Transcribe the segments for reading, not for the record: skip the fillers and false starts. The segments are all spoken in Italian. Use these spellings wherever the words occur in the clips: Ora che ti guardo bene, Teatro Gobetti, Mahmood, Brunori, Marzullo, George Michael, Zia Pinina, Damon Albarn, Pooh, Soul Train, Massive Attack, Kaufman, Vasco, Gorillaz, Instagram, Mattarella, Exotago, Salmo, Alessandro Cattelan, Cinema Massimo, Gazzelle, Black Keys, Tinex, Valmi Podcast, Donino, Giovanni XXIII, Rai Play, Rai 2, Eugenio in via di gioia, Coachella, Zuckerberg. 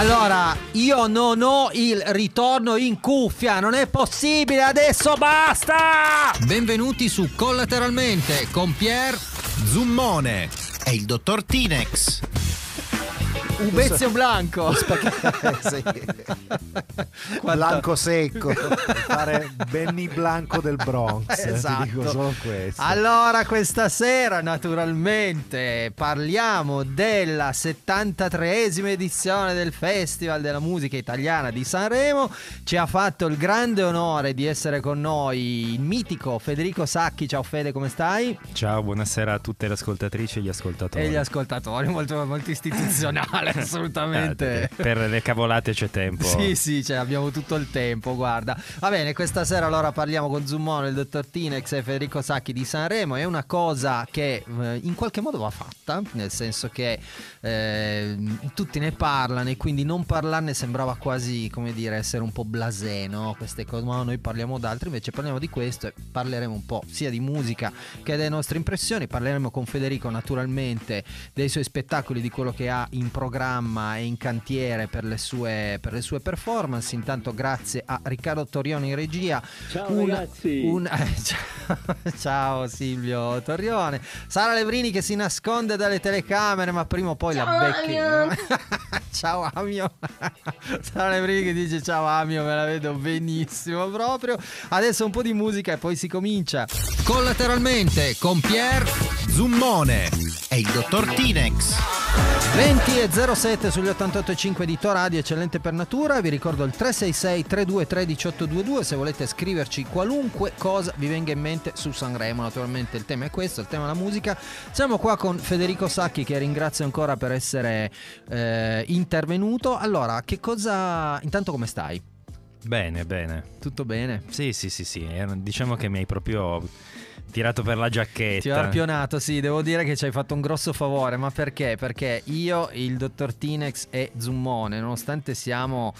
Allora, io non ho il ritorno in cuffia, non è possibile, adesso basta! Benvenuti su Collateralmente con Pier Zumone e il dottor Tinex. Ubezio Blanco. Sì. Blanco secco. Fare Benny Blanco del Bronx. Esatto. Ti dico solo questo. Allora, questa sera naturalmente parliamo della 73esima edizione del Festival della Musica Italiana di Sanremo. Ci ha fatto il grande onore di essere con noi il mitico Federico Sacchi. Ciao Fede, come stai? Ciao, buonasera a tutte le ascoltatrici e gli ascoltatori. Molto, molto istituzionale. Assolutamente, per le cavolate c'è tempo. Sì, cioè abbiamo tutto il tempo, guarda. Va bene, questa sera allora parliamo con Zumone, il dottor Tinex e Federico Sacchi di Sanremo. È una cosa che in qualche modo va fatta, nel senso che tutti ne parlano e quindi non parlarne sembrava quasi, come dire, essere un po' blasé, no? Queste cose, ma noi parliamo d'altro, invece parliamo di questo e parleremo un po' sia di musica che delle nostre impressioni. Parleremo con Federico naturalmente dei suoi spettacoli, di quello che ha in programma e in cantiere per le sue performance. Intanto grazie a Riccardo Torrione in regia. Ciao ragazzi. Ciao Silvio Torrione. Sara Levrini che si nasconde dalle telecamere, ma prima o poi ciao, la becchi. Amio. Ciao Amio. Sara Levrini che dice ciao Amio, me la vedo benissimo proprio. Adesso un po' di musica e poi si comincia. Collateralmente con Pier Zumone e il dottor Tinex. 20.07 sugli 88.5 di Toradio, eccellente per natura. Vi ricordo il 366 323 1822, se volete scriverci qualunque cosa vi venga in mente su Sanremo. Naturalmente il tema è questo, il tema è la musica. Siamo qua con Federico Sacchi, che ringrazio ancora per essere intervenuto. Allora, che cosa... intanto come stai? Bene. Tutto bene? Sì. Diciamo che mi hai proprio... tirato per la giacchetta. Ti ho arpionato, sì, devo dire che ci hai fatto un grosso favore. Ma perché? Perché io, il dottor Tinex e Zumone, nonostante siamo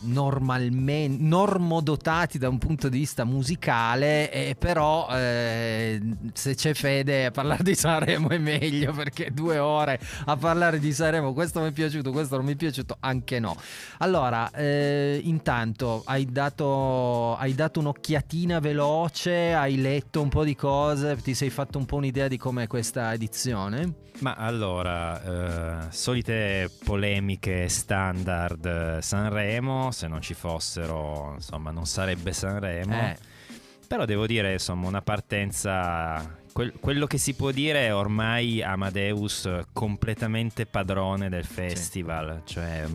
normalmente normodotati da un punto di vista musicale, però se c'è Fede a parlare di Sanremo è meglio, perché 2 ore a parlare di Sanremo, questo mi è piaciuto, questo non mi è piaciuto, anche no. Allora, intanto hai dato un'occhiatina veloce, hai letto un po' di cose, ti sei fatto un po' un'idea di com'è questa edizione? Ma allora, solite polemiche standard Sanremo, se non ci fossero insomma non sarebbe Sanremo, però devo dire insomma una partenza, quello che si può dire è ormai Amadeus completamente padrone del festival, sì. Cioè...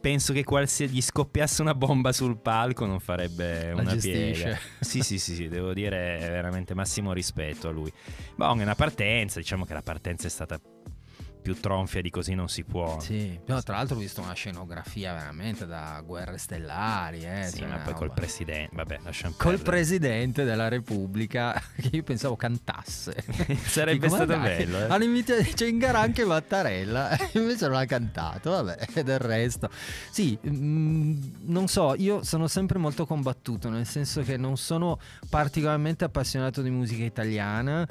penso che qualsiasi gli scoppiasse una bomba sul palco non farebbe una piega. Sì, devo dire veramente massimo rispetto a lui. Boh, è una partenza, diciamo che la partenza è stata più tronfia di così non si può. Sì, no, tra l'altro ho visto una scenografia veramente da guerre stellari, Sì, cioè, ma poi col presidente, vabbè, lasciamo perdere. Col presidente della Repubblica, che io pensavo cantasse. Sarebbe stato bello, Hanno invitato, cioè, in gara anche Mattarella, invece non ha cantato, vabbè, del resto. Sì, non so, io sono sempre molto combattuto, nel senso che non sono particolarmente appassionato di musica italiana.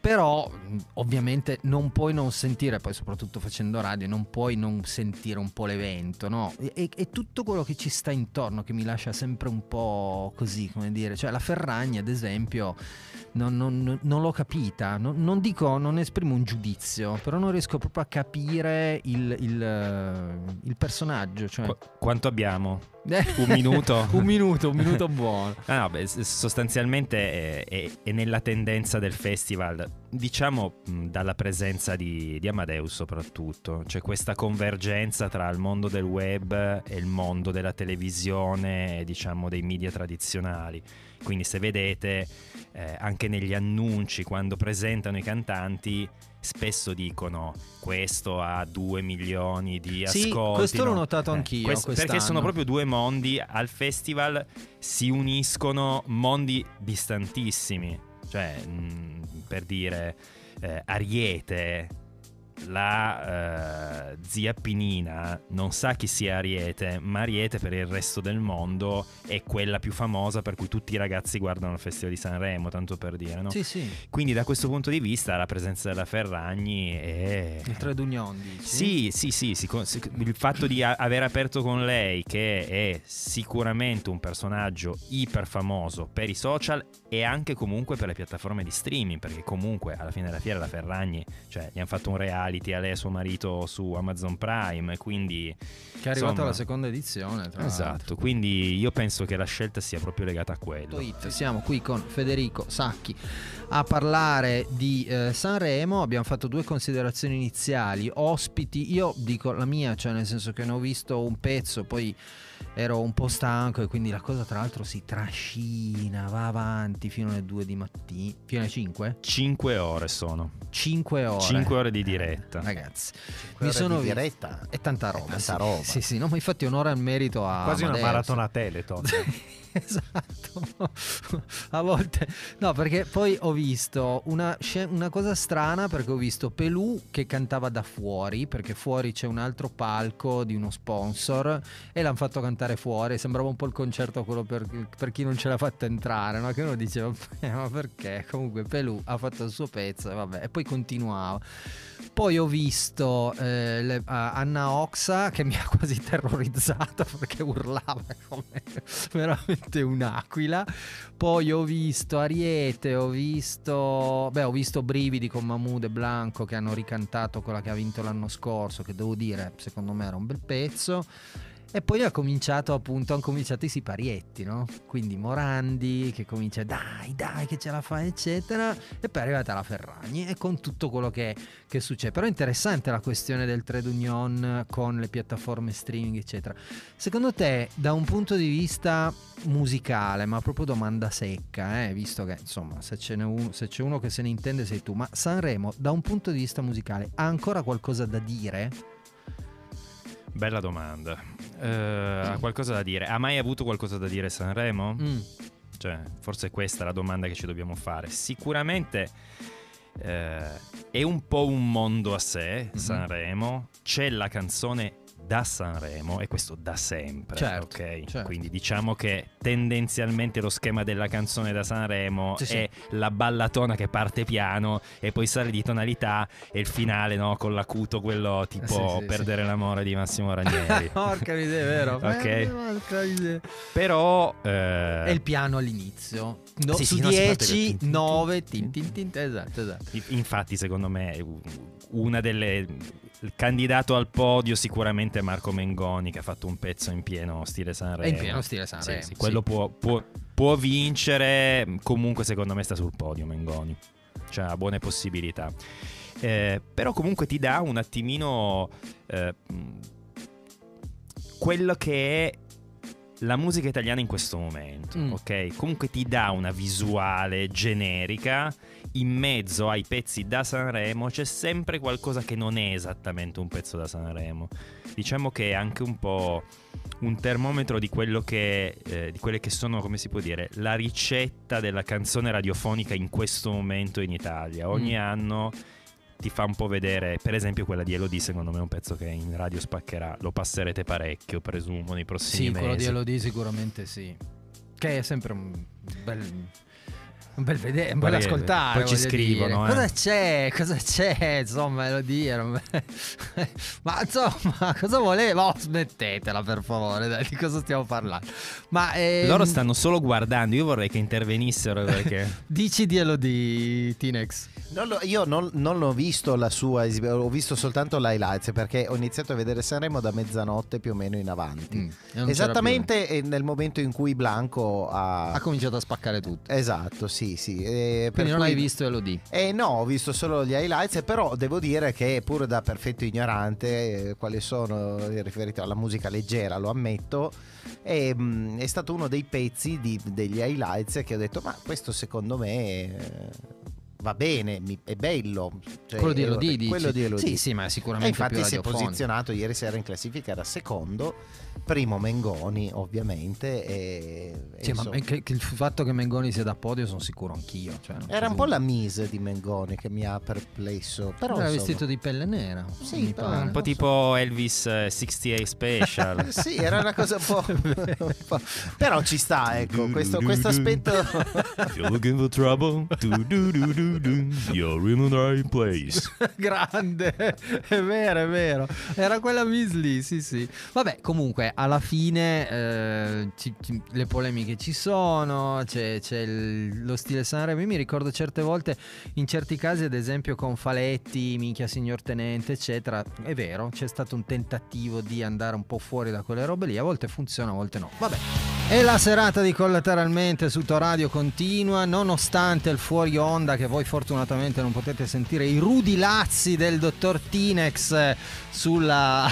Però ovviamente non puoi non sentire, poi soprattutto facendo radio, non puoi non sentire un po' l'evento, no? E tutto quello che ci sta intorno, che mi lascia sempre un po' così, come dire, cioè la Ferragni ad esempio non l'ho capita, non dico, non esprimo un giudizio, però non riesco proprio a capire il personaggio, cioè... Quanto abbiamo? Un minuto buono. Sostanzialmente è nella tendenza del festival, diciamo, dalla presenza di Amadeus soprattutto. C'è questa convergenza tra il mondo del web e il mondo della televisione, diciamo dei media tradizionali. Quindi se vedete anche negli annunci, quando presentano i cantanti, spesso dicono questo ha 2 milioni di ascolti. Sì, questo l'ho notato anch'io perché sono proprio 2 mondi al festival, si uniscono, mondi distantissimi. Cioè, per dire, Ariete la zia Pinina non sa chi sia Ariete, ma Ariete per il resto del mondo è quella più famosa per cui tutti i ragazzi guardano il Festival di Sanremo, tanto per dire, no? Sì, sì. Quindi da questo punto di vista la presenza della Ferragni è... il trait d'union, dici? Sì, sì, sì, sì. Il fatto di aver aperto con lei, che è sicuramente un personaggio iper famoso per i social e anche comunque per le piattaforme di streaming, perché comunque alla fine della fiera la Ferragni, cioè, gli hanno fatto un reality a lei e suo marito su Amazon Prime, quindi che è arrivata alla seconda edizione, tra esatto, l'altro. Quindi io penso che la scelta sia proprio legata a quello. Siamo qui con Federico Sacchi a parlare di Sanremo. Abbiamo fatto due considerazioni iniziali, ospiti, io dico la mia, cioè nel senso che ne ho visto un pezzo, poi ero un po' stanco e quindi la cosa tra l'altro si trascina, va avanti fino alle 2 di mattina, fino alle 5? 5 ore sono. 5 ore. 5 ore di diretta. Ragazzi, mi sono di diretta e tanta roba. Tanta roba. Sì, sì, no, ma infatti onore al merito a quasi Amadeus. Una maratona Telethon. Esatto. A volte no, perché poi ho visto una cosa strana, perché ho visto Pelù che cantava da fuori, perché fuori c'è un altro palco di uno sponsor e l'hanno fatto cantare fuori, sembrava un po' il concerto quello per chi non ce l'ha fatta entrare, no? Che uno diceva ma perché, comunque Pelù ha fatto il suo pezzo e vabbè, e poi continuava. Poi ho visto Anna Oxa che mi ha quasi terrorizzato perché urlava come veramente un'aquila. Poi ho visto Ariete, ho visto Brividi con Mahmood e Blanco che hanno ricantato quella che ha vinto l'anno scorso, che devo dire secondo me era un bel pezzo. E poi hanno cominciato i siparietti, no? Quindi Morandi che comincia dai che ce la fa eccetera, e poi è arrivata la Ferragni e con tutto quello che succede. Però è interessante la questione del trade union con le piattaforme streaming eccetera. Secondo te da un punto di vista musicale, ma proprio domanda secca, visto che insomma se c'è uno che se ne intende sei tu, ma Sanremo da un punto di vista musicale ha ancora qualcosa da dire? Bella domanda. Ha qualcosa da dire? Ha mai avuto qualcosa da dire Sanremo? Cioè, forse questa è la domanda che ci dobbiamo fare. Sicuramente è un po' un mondo a sé, Sanremo. C'è la canzone da Sanremo, e questo da sempre, certo, ok? Certo. Quindi diciamo che tendenzialmente lo schema della canzone da Sanremo è la ballatona che parte piano e poi sale di tonalità e il finale, no, con l'acuto quello tipo Perdere l'amore di Massimo Ranieri. Porca miseria, vero? Ok. Però è il piano all'inizio. No, sì, su 10, 9, esatto. Infatti secondo me una delle... il candidato al podio sicuramente è Marco Mengoni, che ha fatto un pezzo in pieno stile Sanremo. Sì. Quello può vincere, comunque secondo me sta sul podio Mengoni, cioè ha buone possibilità. Però comunque ti dà un attimino quello che è la musica italiana in questo momento, ok? Comunque ti dà una visuale generica. In mezzo ai pezzi da Sanremo c'è sempre qualcosa che non è esattamente un pezzo da Sanremo. Diciamo che è anche un po' un termometro di quello che di quelle che sono, come si può dire, la ricetta della canzone radiofonica in questo momento in Italia. Ogni anno ti fa un po' vedere, per esempio quella di Elodie, secondo me è un pezzo che in radio spaccherà, lo passerete parecchio, presumo, nei prossimi mesi. Sì, quello di Elodie sicuramente sì, che è sempre un bel vedere, un bel ascoltare. Poi ci scrivono cosa c'è insomma, lo dire, ma insomma cosa voleva, smettetela per favore, dai, di cosa stiamo parlando. Ma loro stanno solo guardando, io vorrei che intervenissero perché dici dielo di Tinex. Io non ho visto la sua, ho visto soltanto l'highlights perché ho iniziato a vedere Sanremo da mezzanotte più o meno in avanti, esattamente nel momento in cui Blanco ha cominciato a spaccare tutto. Esatto, sì. Sì, quindi non hai visto Elodie? No, ho visto solo gli highlights, però devo dire che pur da perfetto ignorante quali sono riferiti alla musica leggera, lo ammetto, è stato uno dei pezzi degli highlights che ho detto ma questo secondo me va bene, è bello, cioè, quello di Elodie, sì, sì, ma sicuramente infatti si è posizionato ieri sera in classifica, era secondo, primo Mengoni ovviamente, e sì, ma che il fatto che Mengoni sia da podio sono sicuro anch'io, cioè, era un po' la mise di Mengoni che mi ha perplesso, però era vestito di pelle nera, sì, un po' tipo Elvis 68 Special. Sì, era una cosa un po', però ci sta, ecco, questo aspetto. If you're looking for trouble, you're in the right place. Grande, è vero, è vero. Era quella Misley, sì, sì. Vabbè, comunque, alla fine le polemiche ci sono, c'è lo stile Sanremo. Io mi ricordo certe volte, in certi casi, ad esempio con Faletti, minchia signor tenente, eccetera. È vero, c'è stato un tentativo di andare un po' fuori da quelle robe lì. A volte funziona, a volte no. Vabbè. E la serata di Collateralmente su Toradio continua, nonostante il fuori onda che voi fortunatamente non potete sentire, i rudi lazzi del dottor Tinex sulla...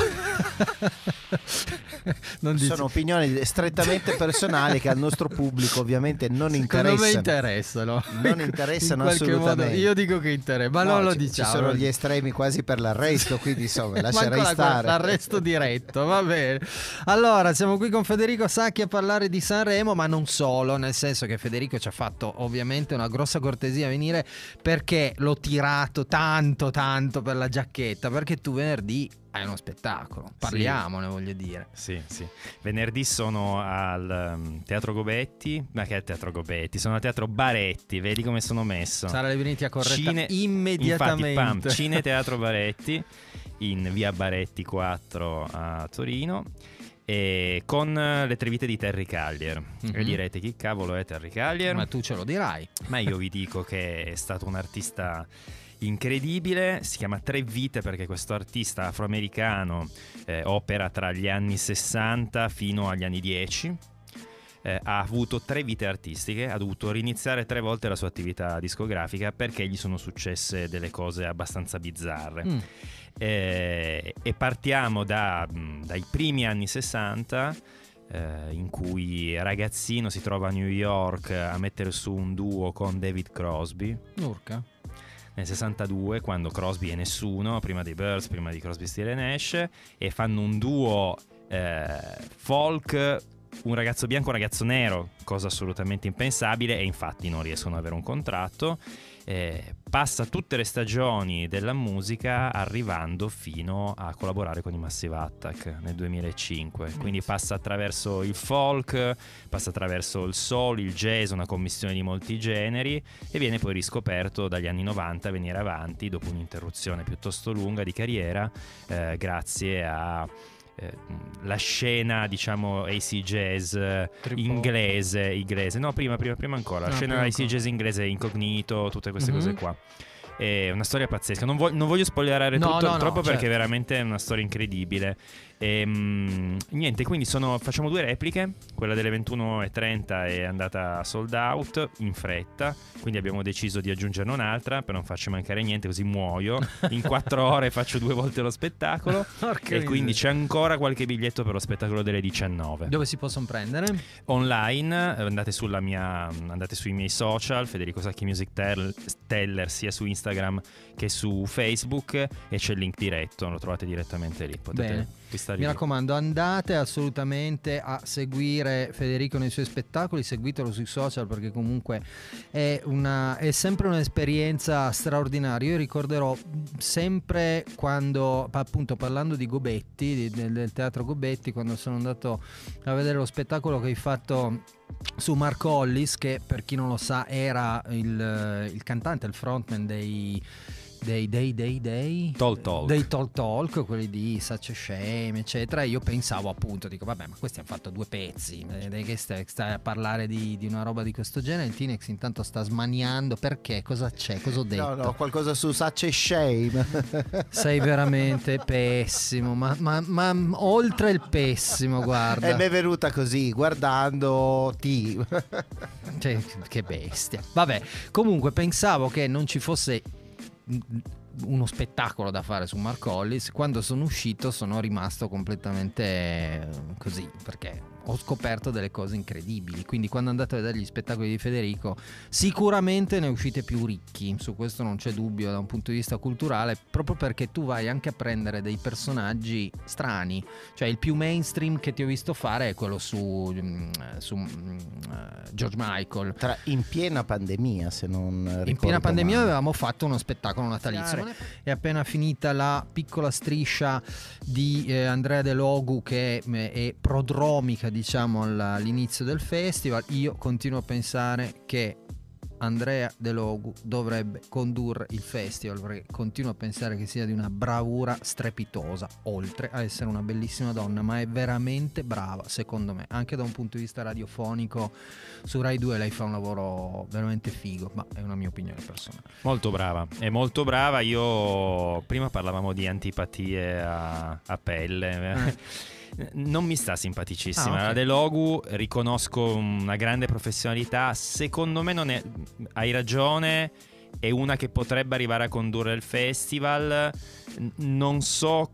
non sono opinioni strettamente personali che al nostro pubblico ovviamente non interessano. Non mi interessano. Non interessano in assolutamente. Modo, io dico che interessano, ma no, non lo diciamo. Ci sono gli estremi quasi per l'arresto, quindi insomma lascerei stare. L'arresto diretto, va bene. Allora, siamo qui con Federico Sacchi a parlare di Sanremo, ma non solo, nel senso che Federico ci ha fatto ovviamente una grossa cortesia a venire, perché l'ho tirato tanto per la giacchetta, perché tu venerdì hai uno spettacolo, parliamone, sì, voglio dire. Sì, sì. Venerdì sono al Teatro Gobetti, ma che è il Teatro Gobetti? Sono al Teatro Baretti, vedi come sono messo. Sara Levrini ti ha corretto immediatamente. Infatti, pam, Cine Teatro Baretti, in via Baretti 4 a Torino. E con le tre vite di Terry Callier. E direte: chi cavolo è Terry Callier? Ma tu ce lo dirai. Ma io vi dico che è stato un artista incredibile. Si chiama Tre Vite perché questo artista afroamericano opera tra gli anni 60 fino agli anni 10. Ha avuto tre vite artistiche, ha dovuto riniziare tre volte la sua attività discografica perché gli sono successe delle cose abbastanza bizzarre. E partiamo dai primi anni 60, in cui ragazzino si trova a New York a mettere su un duo con David Crosby. Urca. Nel 62, quando Crosby è nessuno, prima dei Birds, prima di Crosby, Stills & Nash, e fanno un duo folk, un ragazzo bianco, un ragazzo nero, cosa assolutamente impensabile, e infatti non riescono ad avere un contratto. Passa tutte le stagioni della musica arrivando fino a collaborare con i Massive Attack nel 2005, quindi passa attraverso il folk, passa attraverso il soul, il jazz, una commissione di molti generi, e viene poi riscoperto dagli anni 90 a venire avanti dopo un'interruzione piuttosto lunga di carriera, grazie a la scena, diciamo, AC jazz inglese, prima ancora, la scena AC jazz inglese, Incognito, tutte queste cose qua. È una storia pazzesca, non voglio spoilerare troppo, perché certo, veramente è una storia incredibile. Niente, quindi facciamo due repliche, quella delle 21:30 è andata sold out in fretta, quindi abbiamo deciso di aggiungerne un'altra per non farci mancare niente, così muoio in 4 ore, faccio 2 volte lo spettacolo. E quindi c'è ancora qualche biglietto per lo spettacolo delle 19. Dove si possono prendere? Online, andate sui miei social, Federico Sacchi Music Teller, sia su Instagram che su Facebook, e c'è il link diretto, lo trovate direttamente lì, potete... Bene. Mi raccomando, andate assolutamente a seguire Federico nei suoi spettacoli, seguitelo sui social, perché comunque è sempre un'esperienza straordinaria. Io ricorderò sempre quando, appunto, parlando di Gobetti, del Teatro Gobetti, quando sono andato a vedere lo spettacolo che hai fatto su Mark Hollis, che per chi non lo sa era il cantante, il frontman dei Talk Talk, quelli di Such a Shame, eccetera. E io pensavo, appunto, dico vabbè, ma questi hanno fatto 2 pezzi, che stai a parlare di una roba di questo genere. Il Tinex intanto sta smaniando, perché cosa c'è, cosa ho detto? No, qualcosa su Such a Shame. Sei veramente pessimo, ma oltre il pessimo, guarda. E mi è venuta così guardando ti, cioè, che bestia. Vabbè, comunque pensavo che non ci fosse uno spettacolo da fare su Mark Hollis. Quando sono uscito sono rimasto completamente così, perché ho scoperto delle cose incredibili, quindi quando andate a vedere gli spettacoli di Federico sicuramente ne uscite più ricchi, su questo non c'è dubbio da un punto di vista culturale, proprio perché tu vai anche a prendere dei personaggi strani, cioè il più mainstream che ti ho visto fare è quello su George Michael. In piena pandemia, se non ricordo in piena pandemia male, avevamo fatto uno spettacolo natalizio. È appena finita la piccola striscia di Andrea De Logu, che è prodromica, diciamo, all'inizio del festival. Io continuo a pensare che Andrea De Logu dovrebbe condurre il festival, perché continuo a pensare che sia di una bravura strepitosa, oltre a essere una bellissima donna, ma è veramente brava secondo me, anche da un punto di vista radiofonico. Su Rai 2 lei fa un lavoro veramente figo, ma è una mia opinione personale. Molto brava, è molto brava. Io prima parlavamo di antipatie a pelle. Non mi sta simpaticissima, okay. La De Logu, riconosco una grande professionalità, secondo me non è, hai ragione, è una che potrebbe arrivare a condurre il festival. Non so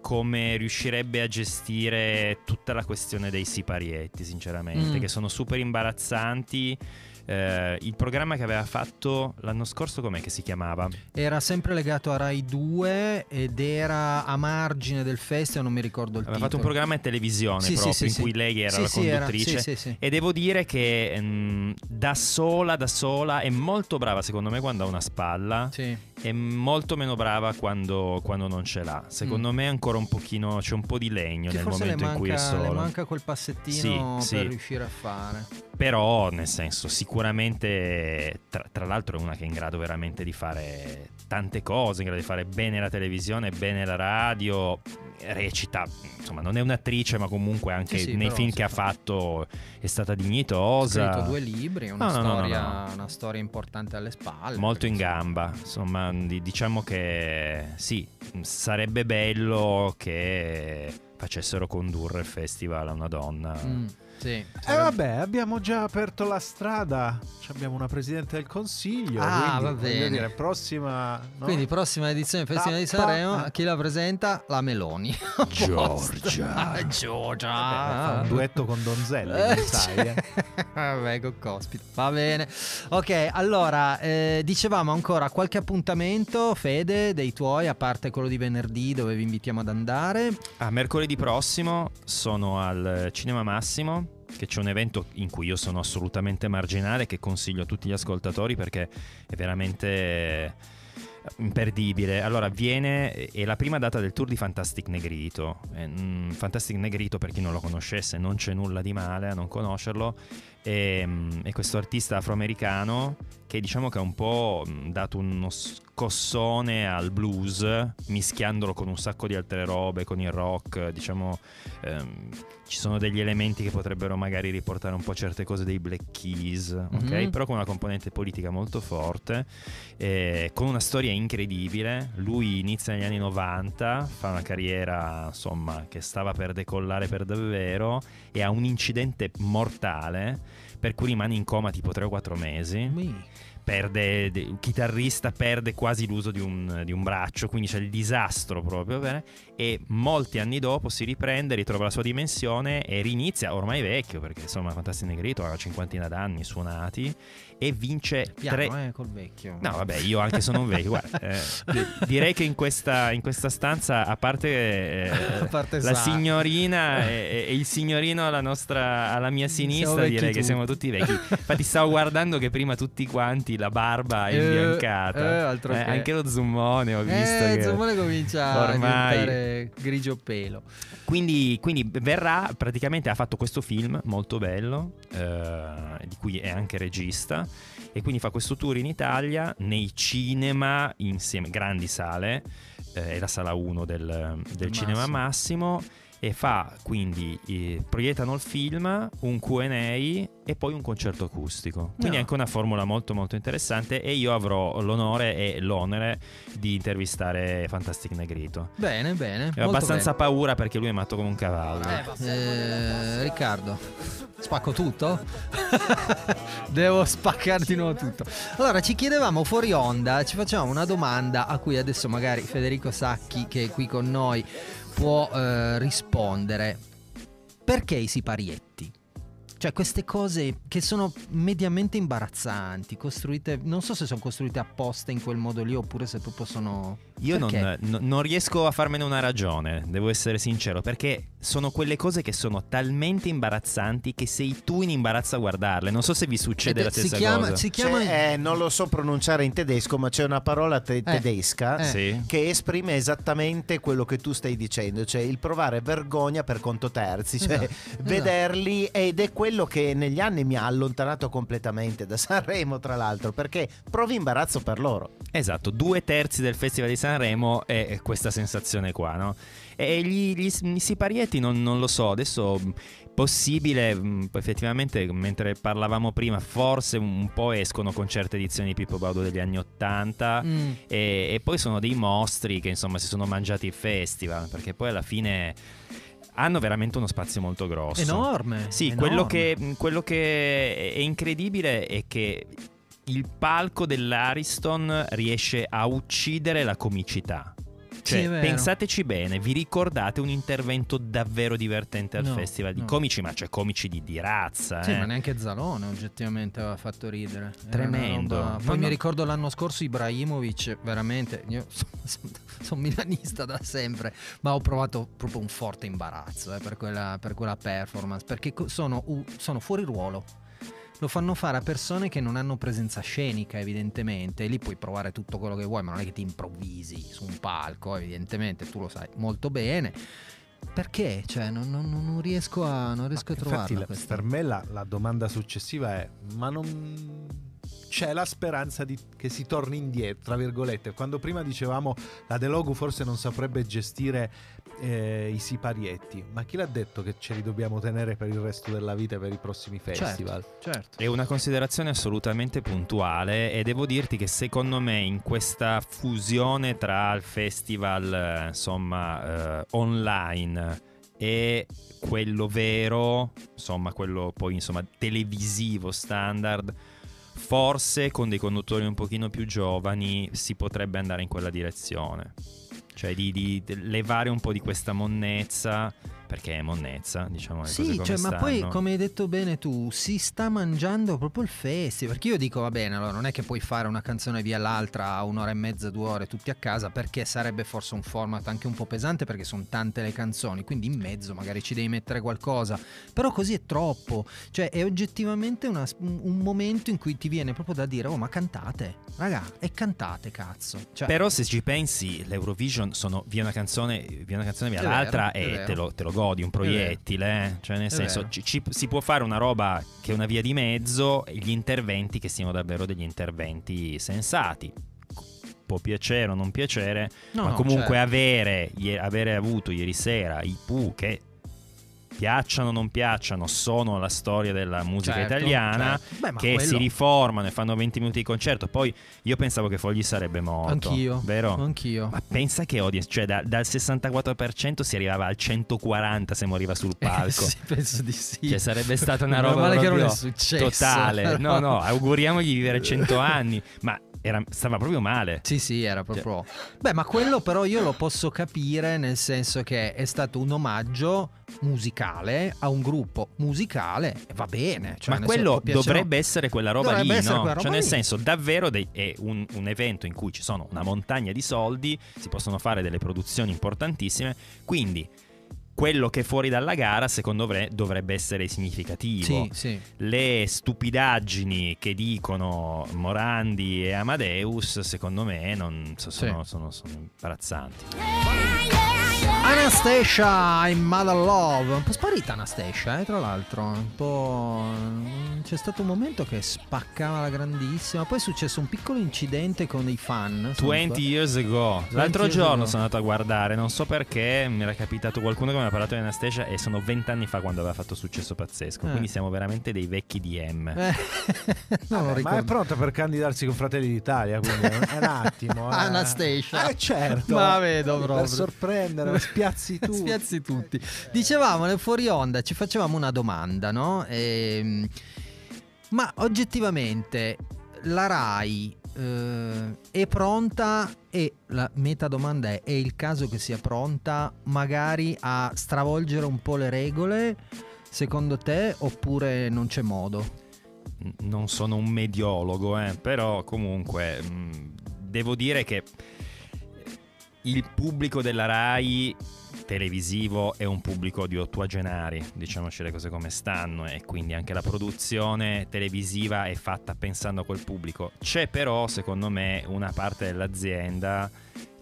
come riuscirebbe a gestire tutta la questione dei siparietti, sinceramente, che sono super imbarazzanti. Il programma che aveva fatto l'anno scorso, com'è che si chiamava? Era sempre legato a Rai 2 ed era a margine del festival, non mi ricordo il titolo. Aveva fatto un programma in televisione, sì, proprio, sì, in cui lei era la conduttrice, sì. E devo dire che da sola è molto brava secondo me quando ha una spalla, sì. È molto meno brava quando non ce l'ha. Secondo me ancora un pochino, c'è un po' di legno che nel momento in cui è sola, le manca quel passettino, sì, per riuscire a fare. Però nel senso, sicuramente tra l'altro è una che è in grado veramente di fare tante cose, in grado di fare bene la televisione, bene la radio, recita, insomma non è un'attrice, ma comunque anche nei film che ha fatto è stata dignitosa, ha scritto 2 libri, è una storia. Una storia importante alle spalle, molto in gamba, insomma diciamo che sì, sarebbe bello che facessero condurre il festival a una donna. Sì. Vabbè, abbiamo già aperto la strada. Abbiamo una presidente del consiglio. Quindi, va bene. Dire, prossima, no? Quindi, prossima edizione del Festival di Sanremo. Chi la presenta? La Meloni. Giorgia. Vabbè, un duetto con Donzelli. Vabbè, cospita. Va bene. Ok, allora dicevamo ancora qualche appuntamento, Fede, dei tuoi, a parte quello di venerdì dove vi invitiamo ad andare. A mercoledì prossimo sono al Cinema Massimo, che c'è un evento in cui io sono assolutamente marginale, che consiglio a tutti gli ascoltatori perché è veramente imperdibile. Allora è la prima data del tour di Fantastic Negrito. Fantastic Negrito, per chi non lo conoscesse, non c'è nulla di male a non conoscerlo, è questo artista afroamericano che diciamo che ha un po' dato uno scossone al blues, mischiandolo con un sacco di altre robe, con il rock, diciamo ci sono degli elementi che potrebbero magari riportare un po' certe cose dei Black Keys, però con una componente politica molto forte, con una storia incredibile. Lui inizia negli anni 90, fa una carriera insomma che stava per decollare per davvero e ha un incidente mortale per cui rimane in coma tipo 3 o 4 mesi. Perde il chitarrista, perde quasi l'uso di un braccio, quindi c'è il disastro proprio, e molti anni dopo si riprende, ritrova la sua dimensione e rinizia, ormai vecchio, perché insomma Fantastic Negrito ha una 50ina d'anni suonati, e vince col vecchio. No vabbè, io anche sono un vecchio. Guarda, direi che in questa stanza, a parte la signorina e il signorino alla mia sinistra, direi che siamo tutti vecchi. Infatti stavo guardando che prima tutti quanti la barba è imbiancata, anche lo Zumone ho visto che Zumone comincia ormai a diventare grigio pelo, quindi verrà, praticamente ha fatto questo film molto bello, di cui è anche regista, e quindi fa questo tour in Italia, nei cinema, insieme, grandi sale, è la sala 1 del Cinema Massimo, e fa quindi proiettano il film, un Q&A e poi un concerto acustico, quindi è anche una formula molto molto interessante, e io avrò l'onore e l'onere di intervistare Fantastic Negrito. Bene, ho abbastanza paura perché lui è matto come un cavallo. Riccardo, spacco tutto? Devo spaccare di nuovo tutto. Allora, ci chiedevamo fuori onda, ci facevamo una domanda a cui adesso magari Federico Sacchi, che è qui con noi, può rispondere. Perché i siparietti? Cioè, queste cose che sono mediamente imbarazzanti, costruite, non so se sono costruite apposta in quel modo lì oppure se proprio sono... Io non riesco a farmene una ragione, devo essere sincero, perché sono quelle cose che sono talmente imbarazzanti che sei tu in imbarazzo a guardarle. Non so se vi succede la stessa cosa. Si chiama... non lo so pronunciare in tedesco, ma c'è una parola tedesca che esprime esattamente quello che tu stai dicendo, cioè il provare vergogna per conto terzi, cioè vederli, ed è quello che negli anni mi ha allontanato completamente da Sanremo, tra l'altro, perché provi imbarazzo per loro. Esatto, 2/3 del Festival di Sanremo è questa sensazione qua, no? E gli siparietti non lo so, adesso possibile, effettivamente mentre parlavamo prima forse un po' escono con certe edizioni di Pippo Baudo degli anni 80 e poi sono dei mostri che insomma si sono mangiati il festival, perché poi alla fine... hanno veramente uno spazio molto grosso. Enorme. Sì, enorme. Quello che è incredibile è che il palco dell'Ariston riesce a uccidere la comicità. Cioè, sì, pensateci bene, vi ricordate un intervento davvero divertente al festival di comici, ma cioè comici di razza. Sì, ma neanche Zalone oggettivamente aveva fatto ridere. Tremendo. Mi ricordo l'anno scorso Ibrahimovic, veramente, io sono milanista da sempre, ma ho provato proprio un forte imbarazzo per quella performance, perché sono fuori ruolo. Lo fanno fare a persone che non hanno presenza scenica, evidentemente. Lì puoi provare tutto quello che vuoi, ma non è che ti improvvisi su un palco, evidentemente, tu lo sai molto bene. Perché? Cioè, non riesco a trovarla. Per me la domanda successiva è: ma non... c'è la speranza che si torni indietro, tra virgolette? Quando prima dicevamo la De Logu forse non saprebbe gestire i siparietti, ma chi l'ha detto che ce li dobbiamo tenere per il resto della vita e per i prossimi festival? Certo. È una considerazione assolutamente puntuale, e devo dirti che secondo me in questa fusione tra il festival insomma online e quello vero, insomma quello poi insomma televisivo standard, forse con dei conduttori un pochino più giovani si potrebbe andare in quella direzione, cioè di levare un po' di questa monnezza, perché è monnezza, diciamo. Sì, cioè, ma poi, come hai detto bene tu, si sta mangiando proprio il festival, perché io dico va bene, allora non è che puoi fare una canzone via l'altra a 1,5, 2 ore tutti a casa, perché sarebbe forse un format anche un po' pesante, perché sono tante le canzoni, quindi in mezzo magari ci devi mettere qualcosa, però così è troppo, cioè è oggettivamente un momento in cui ti viene proprio da dire: oh, ma cantate, raga, e cantate, cazzo, cioè. Però se ci pensi, l'Eurovision sono via una canzone via l'altro, e te lo di un proiettile, cioè nel senso si può fare una roba che è una via di mezzo, e gli interventi che siano davvero degli interventi sensati, può piacere o non piacere, ma comunque avere avuto ieri sera i Pooh, che piacciono o non piacciono sono la storia della musica italiana, beh, che si riformano e fanno 20 minuti di concerto. Poi io pensavo che Fogli sarebbe morto, anch'io, ma pensa che odia, cioè dal 64% si arrivava al 140% se moriva sul palco. Sì, penso di sì, cioè sarebbe stata una roba che non è successo, totale. No, auguriamogli di vivere 100 anni, ma stava proprio male. Sì, era proprio, cioè. Beh, ma quello però io lo posso capire, nel senso che è stato un omaggio musicale a un gruppo musicale, e va bene, cioè, ma quello dovrebbe essere quella roba lì, no? Roba, cioè, nel senso, davvero è un evento in cui ci sono una montagna di soldi, si possono fare delle produzioni importantissime, quindi quello che è fuori dalla gara, secondo me, dovrebbe essere significativo. Sì. Le stupidaggini che dicono Morandi e Amadeus, secondo me, sono imbarazzanti. Anastasia in Mother Love. Un po' sparita Anastasia, tra l'altro. Un po'... c'è stato un momento che spaccava la grandissima. Poi è successo un piccolo incidente con i fan. 20 years ago. L'altro giorno sono andato a guardare, non so perché, mi era capitato qualcuno che mi ha parlato di Anastasia, e sono 20 anni fa quando aveva fatto successo pazzesco. Quindi siamo veramente dei vecchi DM. Ma è pronta per candidarsi con Fratelli d'Italia, quindi è un attimo. Anastasia. Certo. Ma vedo proprio. Per sorprendere, spiazzi tutti. Dicevamo nel fuori onda, ci facevamo una domanda, no? Ma oggettivamente la Rai è pronta, e la metadomanda è il caso che sia pronta magari a stravolgere un po' le regole, secondo te, oppure non c'è modo? Non sono un mediologo, però comunque devo dire che il pubblico della Rai televisivo è un pubblico di ottuagenari, diciamoci le cose come stanno, e quindi anche la produzione televisiva è fatta pensando a quel pubblico. C'è però, secondo me, una parte dell'azienda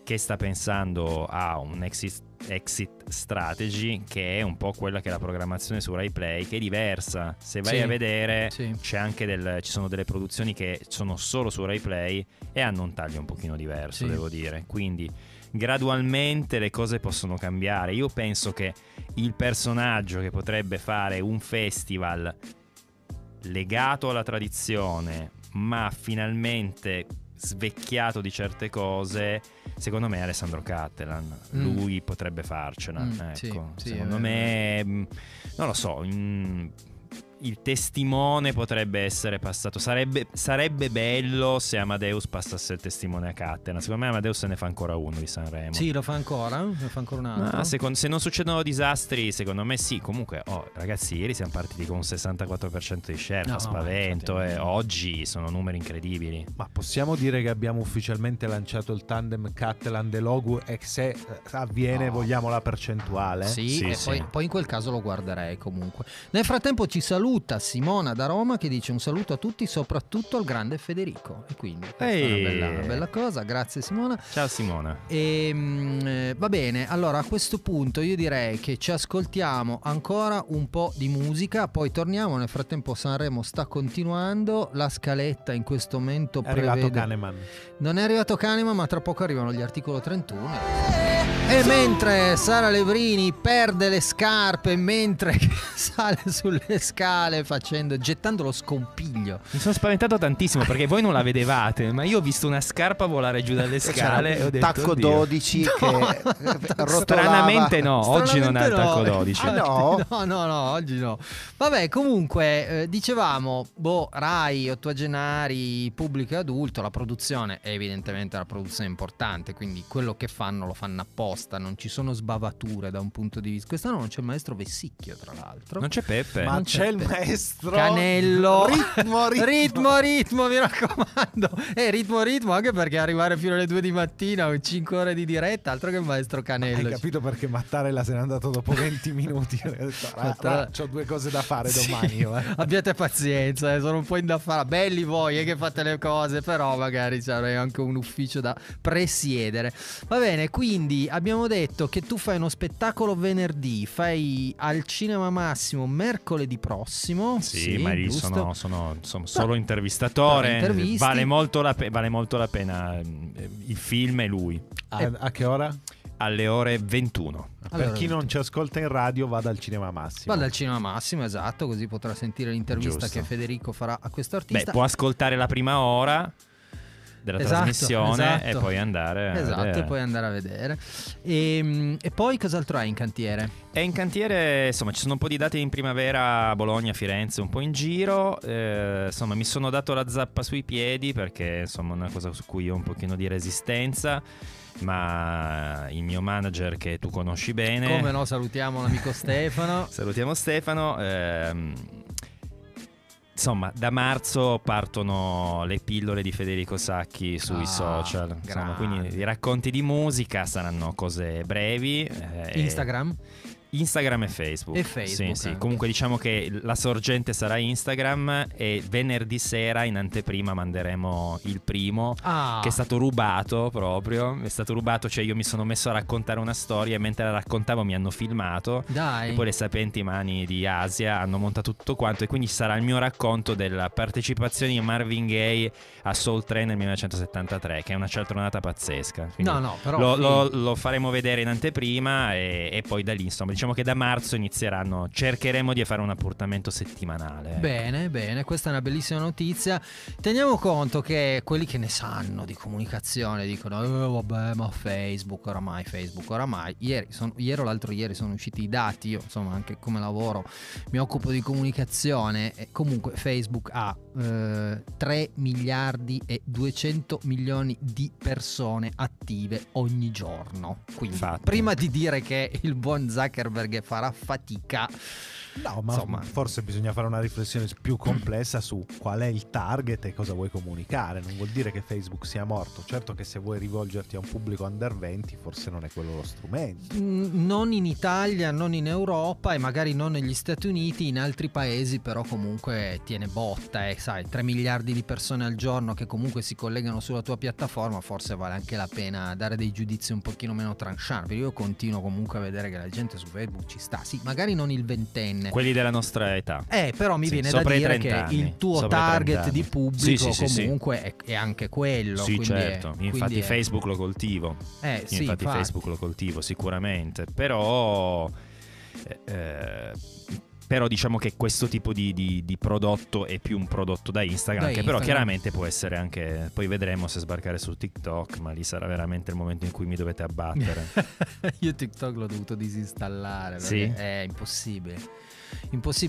che sta pensando a un exit strategy, che è un po' quella che è la programmazione su Rai Play, che è diversa. Se vai a vedere, c'è anche ci sono delle produzioni che sono solo su Rai Play e hanno un taglio un pochino diverso, devo dire. Quindi gradualmente le cose possono cambiare. Io penso che il personaggio che potrebbe fare un festival legato alla tradizione, ma finalmente svecchiato di certe cose, secondo me è Alessandro Cattelan. Lui potrebbe farcela, ecco. Secondo me, non lo so, il testimone potrebbe essere passato. Sarebbe bello se Amadeus passasse il testimone a Cattelan. Secondo me Amadeus se ne fa ancora uno di Sanremo. Sì, lo fa ancora un altro. Se non succedono disastri, secondo me sì. Comunque, ragazzi, ieri siamo partiti con un 64% di share, spavento, e oggi sono numeri incredibili. Ma possiamo dire che abbiamo ufficialmente lanciato il tandem Cattelan-De Logu, e se avviene vogliamo la percentuale? Sì. Poi in quel caso lo guarderei comunque. Nel frattempo ci saluta Simona da Roma, che dice un saluto a tutti, soprattutto al grande Federico, e quindi questa è una bella cosa. Grazie Simona. Ciao Simona. Va bene, allora a questo punto io direi che ci ascoltiamo ancora un po' di musica, poi torniamo. Nel frattempo Sanremo sta continuando, la scaletta in questo momento non è arrivato Kahneman, ma tra poco arrivano gli articolo 31 e mentre Sara Levrini perde le scarpe mentre sale sulle scarpe gettando lo scompiglio. Mi sono spaventato tantissimo perché voi non la vedevate, ma io ho visto una scarpa volare giù dalle scale, e ho detto tacco 12 che rotolava. Oggi non è il tacco 12. Oggi no. Vabbè, comunque dicevamo, Rai, ottuagenari, pubblico adulto, la produzione è evidentemente la produzione importante, quindi quello che fanno lo fanno apposta, non ci sono sbavature da un punto di vista. Quest'anno non c'è il maestro Vessicchio, tra l'altro. Non c'è Peppe. Ma c'è il maestro Canello. Ritmo, mi raccomando. Ritmo, anche perché arrivare fino alle 2 di mattina o 5 ore di diretta, altro che il maestro Canello. Hai capito perché Mattarella se n'è andato dopo 20 minuti? Ho due cose da fare domani. Abbiate pazienza, sono un po' indaffara. Belli voi che fate le cose, però magari c'è anche un ufficio da presiedere. Va bene, quindi abbiamo detto che tu fai uno spettacolo venerdì, fai al Cinema Massimo mercoledì prossimo. Sì, ma lì sono solo intervistatore. Vale molto la pena il film e lui. A che ora? Alle ore 21. Per chi non ci ascolta in radio, vada al Cinema Massimo, esatto, così potrà sentire l'intervista che Federico farà a questo artista. Può ascoltare la prima ora della trasmissione e poi andare a vedere. E poi cos'altro hai in cantiere? È in cantiere, insomma, ci sono un po' di date in primavera a Bologna, Firenze, un po' in giro. Insomma, mi sono dato la zappa sui piedi perché insomma è una cosa su cui ho un pochino di resistenza, ma il mio manager, che tu conosci bene, come no, salutiamo l'amico Stefano. Salutiamo Stefano. Insomma, da marzo partono le pillole di Federico Sacchi sui social. Insomma, quindi i racconti di musica saranno cose brevi. Instagram e Facebook. Sì. Comunque diciamo che la sorgente sarà Instagram, e venerdì sera in anteprima manderemo il primo, che è stato rubato proprio. Cioè io mi sono messo a raccontare una storia e mentre la raccontavo mi hanno filmato. Dai. E poi le sapienti mani di Asia hanno montato tutto quanto, e quindi sarà il mio racconto della partecipazione di Marvin Gaye a Soul Train nel 1973, che è una cialtronata pazzesca. Quindi lo faremo vedere in anteprima, e poi da lì, insomma, diciamo che da marzo inizieranno, cercheremo di fare un appuntamento settimanale. Bene, bene, questa è una bellissima notizia. Teniamo conto che quelli che ne sanno di comunicazione dicono vabbè, ma Facebook oramai. Ieri o l'altro ieri sono usciti i dati. Io insomma anche come lavoro mi occupo di comunicazione e comunque Facebook ha 3 miliardi e 200 milioni di persone attive ogni giorno. Quindi infatti, prima di dire che il buon Zuckerberg farà fatica, no, ma insomma, forse bisogna fare una riflessione più complessa su qual è il target e cosa vuoi comunicare. Non vuol dire che Facebook sia morto. Certo che se vuoi rivolgerti a un pubblico under 20 forse non è quello lo strumento. Non in Italia, non in Europa e magari non negli Stati Uniti, in altri paesi però comunque tiene botta, e sai, 3 miliardi di persone al giorno che comunque si collegano sulla tua piattaforma, forse vale anche la pena dare dei giudizi un pochino meno tranchant. Io continuo comunque a vedere che la gente su Facebook ci sta, sì, magari non il ventenne, quelli della nostra età, però mi viene da dire che il tuo target di pubblico comunque è anche quello, sì, quindi certo, infatti Facebook lo coltivo, Facebook lo coltivo sicuramente, però diciamo che questo tipo di prodotto è più un prodotto da Instagram, che però chiaramente può essere anche, poi vedremo se sbarcare su TikTok, ma lì sarà veramente il momento in cui mi dovete abbattere. Io TikTok l'ho dovuto disinstallare perché è impossibile.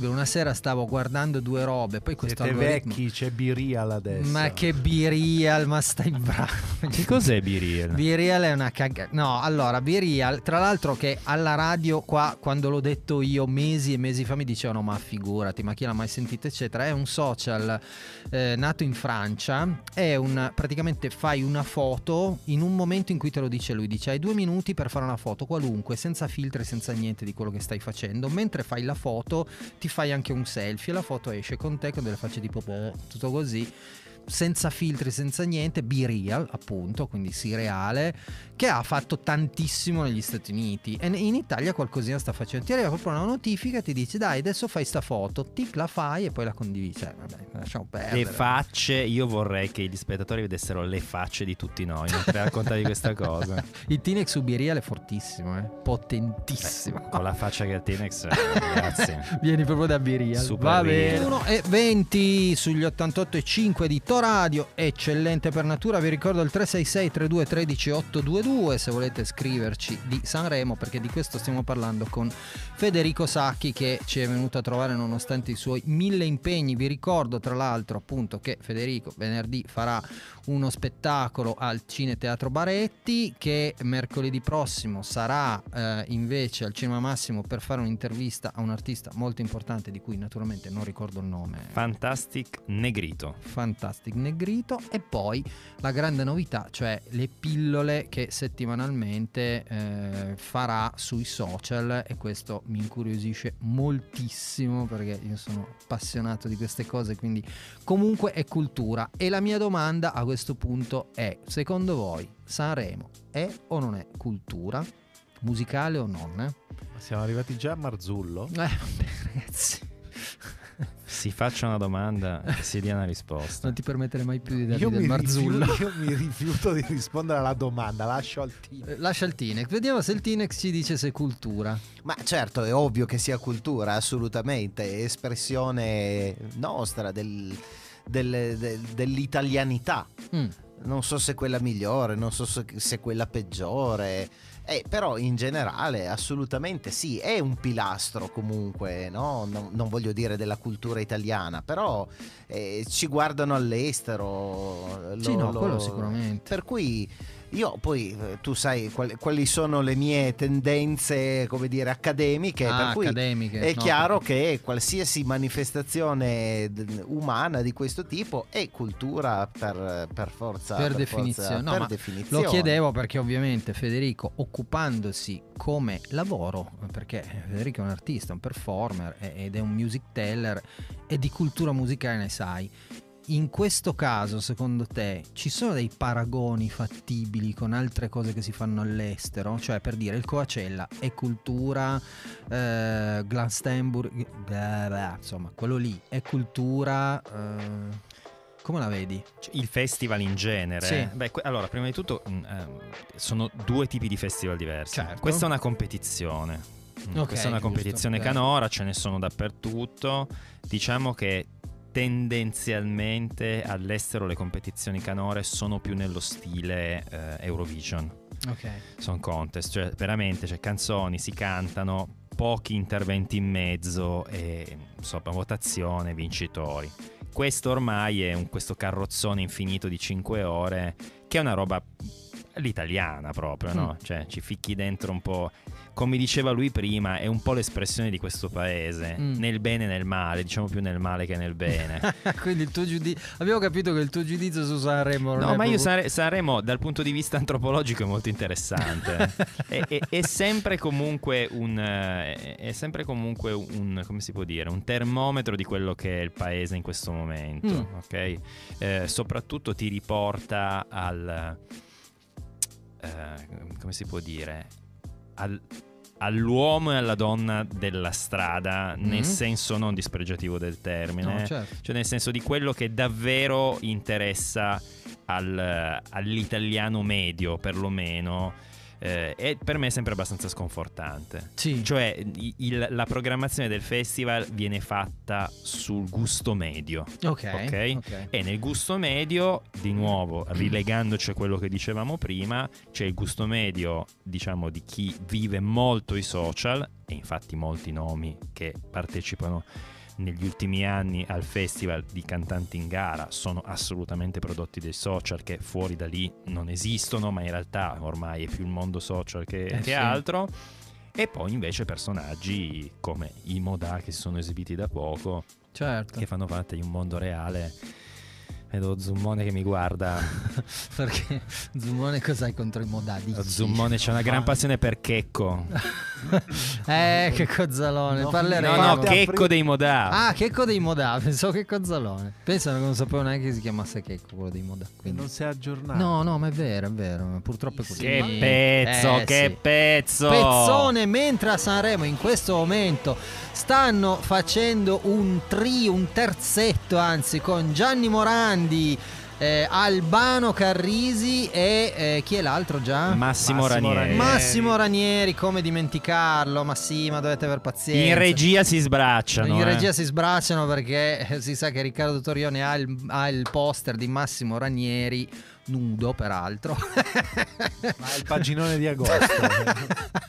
Una sera stavo guardando due robe, poi questo algoritmo... vecchi, c'è BeReal adesso. Ma che BeReal, ma stai bravo. Che cos'è BeReal? BeReal è una cagata. No, allora BeReal, tra l'altro, che alla radio qua quando l'ho detto io mesi e mesi fa mi dicevano ma figurati, ma chi l'ha mai sentito eccetera. È un social nato in Francia, praticamente fai una foto in un momento in cui te lo dice lui, dice hai 2 minuti per fare una foto qualunque, senza filtri, senza niente di quello che stai facendo, mentre fai la foto ti fai anche un selfie, la foto esce con te con delle facce tipo tutto così, senza filtri, senza niente. BeReal, appunto, quindi sì, reale, che ha fatto tantissimo negli Stati Uniti e in Italia qualcosina sta facendo. Ti arriva proprio una notifica, ti dice dai adesso fai sta foto, tic, la fai e poi la condividi. Vabbè, lasciamo perdere. Le facce, io vorrei che gli spettatori vedessero le facce di tutti noi mentre raccontavi questa cosa. Il Tinex su BeReal è fortissimo, potentissimo. Con la faccia che ha Tinex, grazie. Vieni proprio da BeReal. Va bene. 1,20 sugli 88,5 di Toradio, eccellente per natura. Vi ricordo il 366 32 13 822 se volete scriverci di Sanremo, perché di questo stiamo parlando con Federico Sacchi, che ci è venuto a trovare nonostante i suoi 1000 impegni. Vi ricordo tra l'altro appunto che Federico venerdì farà uno spettacolo al Teatro Baretti, che mercoledì prossimo sarà invece al Cinema Massimo per fare un'intervista a un artista molto importante di cui naturalmente non ricordo il nome. Fantastic Negrito. E poi la grande novità, cioè le pillole che settimanalmente farà sui social, e questo mi incuriosisce moltissimo perché io sono appassionato di queste cose, quindi comunque è cultura. E la mia domanda a questo punto è: secondo voi Sanremo è o non è cultura? Musicale o non? Ma siamo arrivati già a Marzullo? Vabbè, ragazzi, si faccia una domanda e si dia una risposta. Non ti permettere mai più di darmi del Marzullo. Io mi rifiuto di rispondere alla domanda, lascio al Tinex. Lascia al Tinex, vediamo se il Tinex ci dice se è cultura. Ma certo, è ovvio che sia cultura, assolutamente, è espressione nostra, dell'italianità. Non so se quella migliore, non so se quella peggiore, però in generale assolutamente sì, è un pilastro comunque, no? Non voglio dire della cultura italiana, però ci guardano all'estero, quello sicuramente. Per cui io poi, tu sai quali sono le mie tendenze, come dire, accademiche, per cui è chiaro che qualsiasi manifestazione umana di questo tipo è cultura per definizione. Lo chiedevo perché ovviamente Federico, occupandosi come lavoro, perché Federico è un artista, un performer ed è un music teller, e di cultura musicale ne sai. In questo caso, secondo te, ci sono dei paragoni fattibili con altre cose che si fanno all'estero? Cioè, per dire, il Coachella è cultura, Glastonbury, insomma, quello lì è cultura... Come la vedi? Il festival in genere? Sì. Beh, allora, prima di tutto, sono due tipi di festival diversi. Certo. Questa è una competizione. Okay, questa è una competizione canora, ce ne sono dappertutto. Diciamo che tendenzialmente all'estero le competizioni canore sono più nello stile Eurovision. Okay. Sono contest, cioè veramente, cioè, canzoni si cantano, pochi interventi in mezzo e insomma votazione, vincitori. Questo ormai è questo carrozzone infinito di 5 ore che è una roba l'italiana proprio, no? Cioè ci ficchi dentro un po', come diceva lui prima, è un po' l'espressione di questo paese, nel bene e nel male, diciamo più nel male che nel bene. Quindi il tuo giudizio, abbiamo capito che il tuo giudizio su Sanremo non è proprio... Sanremo dal punto di vista antropologico è molto interessante. È sempre comunque un come si può dire, un termometro di quello che è il paese in questo momento, ok? Soprattutto ti riporta al come si può dire, all'uomo e alla donna della strada, nel senso non dispregiativo del termine, no, certo, cioè nel senso di quello che davvero interessa all'italiano medio, perlomeno. E per me è sempre abbastanza sconfortante, sì, cioè la programmazione del festival viene fatta sul gusto medio, okay? E nel gusto medio, di nuovo rilegandoci a quello che dicevamo prima, c'è il gusto medio, diciamo, di chi vive molto i social, e infatti molti nomi che partecipano negli ultimi anni al festival di cantanti in gara sono assolutamente prodotti dei social, che fuori da lì non esistono, ma in realtà ormai è più il mondo social che sì, altro. E poi invece personaggi come i Modà, che si sono esibiti da poco, certo, che fanno parte di un mondo reale. Vedo Zumone che mi guarda. Perché Zumone, cos'hai contro i Modà? Zumone c'è una gran passione per Checco. Checco Zalone, parleremo. No, Checco dei Modà. Ah, Checco dei Modà, pensavo Checco Zalone. Pensano che non sapevo neanche che si chiamasse Checco, quello dei Modà. Quindi non si è aggiornato. No, ma è vero. Purtroppo è così. Che pezzo, pezzo. Pezzone, mentre a Sanremo in questo momento stanno facendo un terzetto, con Gianni Morandi, Albano Carrisi e chi è l'altro già? Massimo Ranieri. Massimo Ranieri, come dimenticarlo? Massimo, dovete aver pazienza. In regia si sbracciano perché si sa che Riccardo Torrione ha il poster di Massimo Ranieri, nudo peraltro. Ma il paginone di agosto.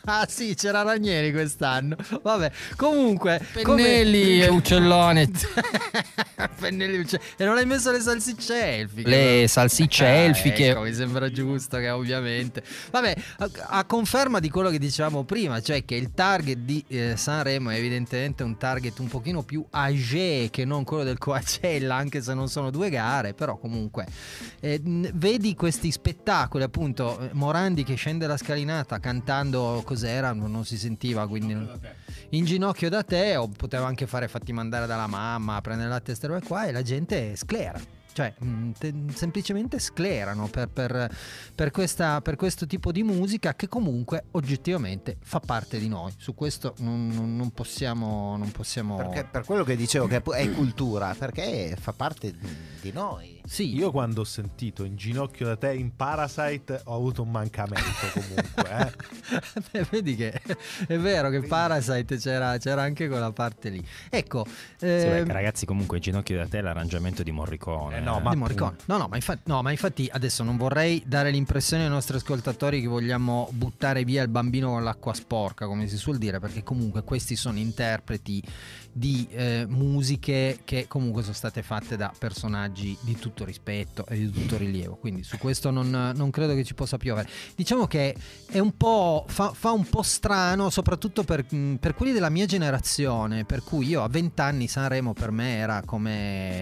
Ah sì, c'era Ranieri quest'anno. Vabbè, comunque Pennelli e Uccellone. E non hai messo le salsicce elfiche. Le salsicce elfiche, ecco, mi sembra giusto che ovviamente. Vabbè, a conferma di quello che dicevamo prima, cioè che il target di Sanremo è evidentemente un target un pochino più âgé che non quello del Coachella, anche se non sono due gare, però comunque vedi questi spettacoli, appunto Morandi che scende la scalinata cantando, cos'era? Non si sentiva, quindi In ginocchio da te, o poteva anche fare fatti mandare dalla mamma, prendere la testa roba qua, e la gente sclera, cioè semplicemente sclerano per questo tipo di musica che comunque oggettivamente fa parte di noi. Su questo non possiamo perché, per quello che dicevo, che è cultura, perché fa parte di noi. Sì. Io quando ho sentito In ginocchio da te in Parasite ho avuto un mancamento comunque. Beh, vedi che è vero che Parasite c'era anche quella parte lì. Ecco, sì, beh, ragazzi, comunque In ginocchio da te è l'arrangiamento di Morricone. Ma infatti adesso non vorrei dare l'impressione ai nostri ascoltatori che vogliamo buttare via il bambino con l'acqua sporca, come si suol dire, perché comunque questi sono interpreti di musiche che comunque sono state fatte da personaggi di tutto rispetto e di tutto rilievo, quindi su questo non credo che ci possa piovere. Diciamo che è un po' fa un po' strano, soprattutto per quelli della mia generazione, per cui io a 20 anni Sanremo per me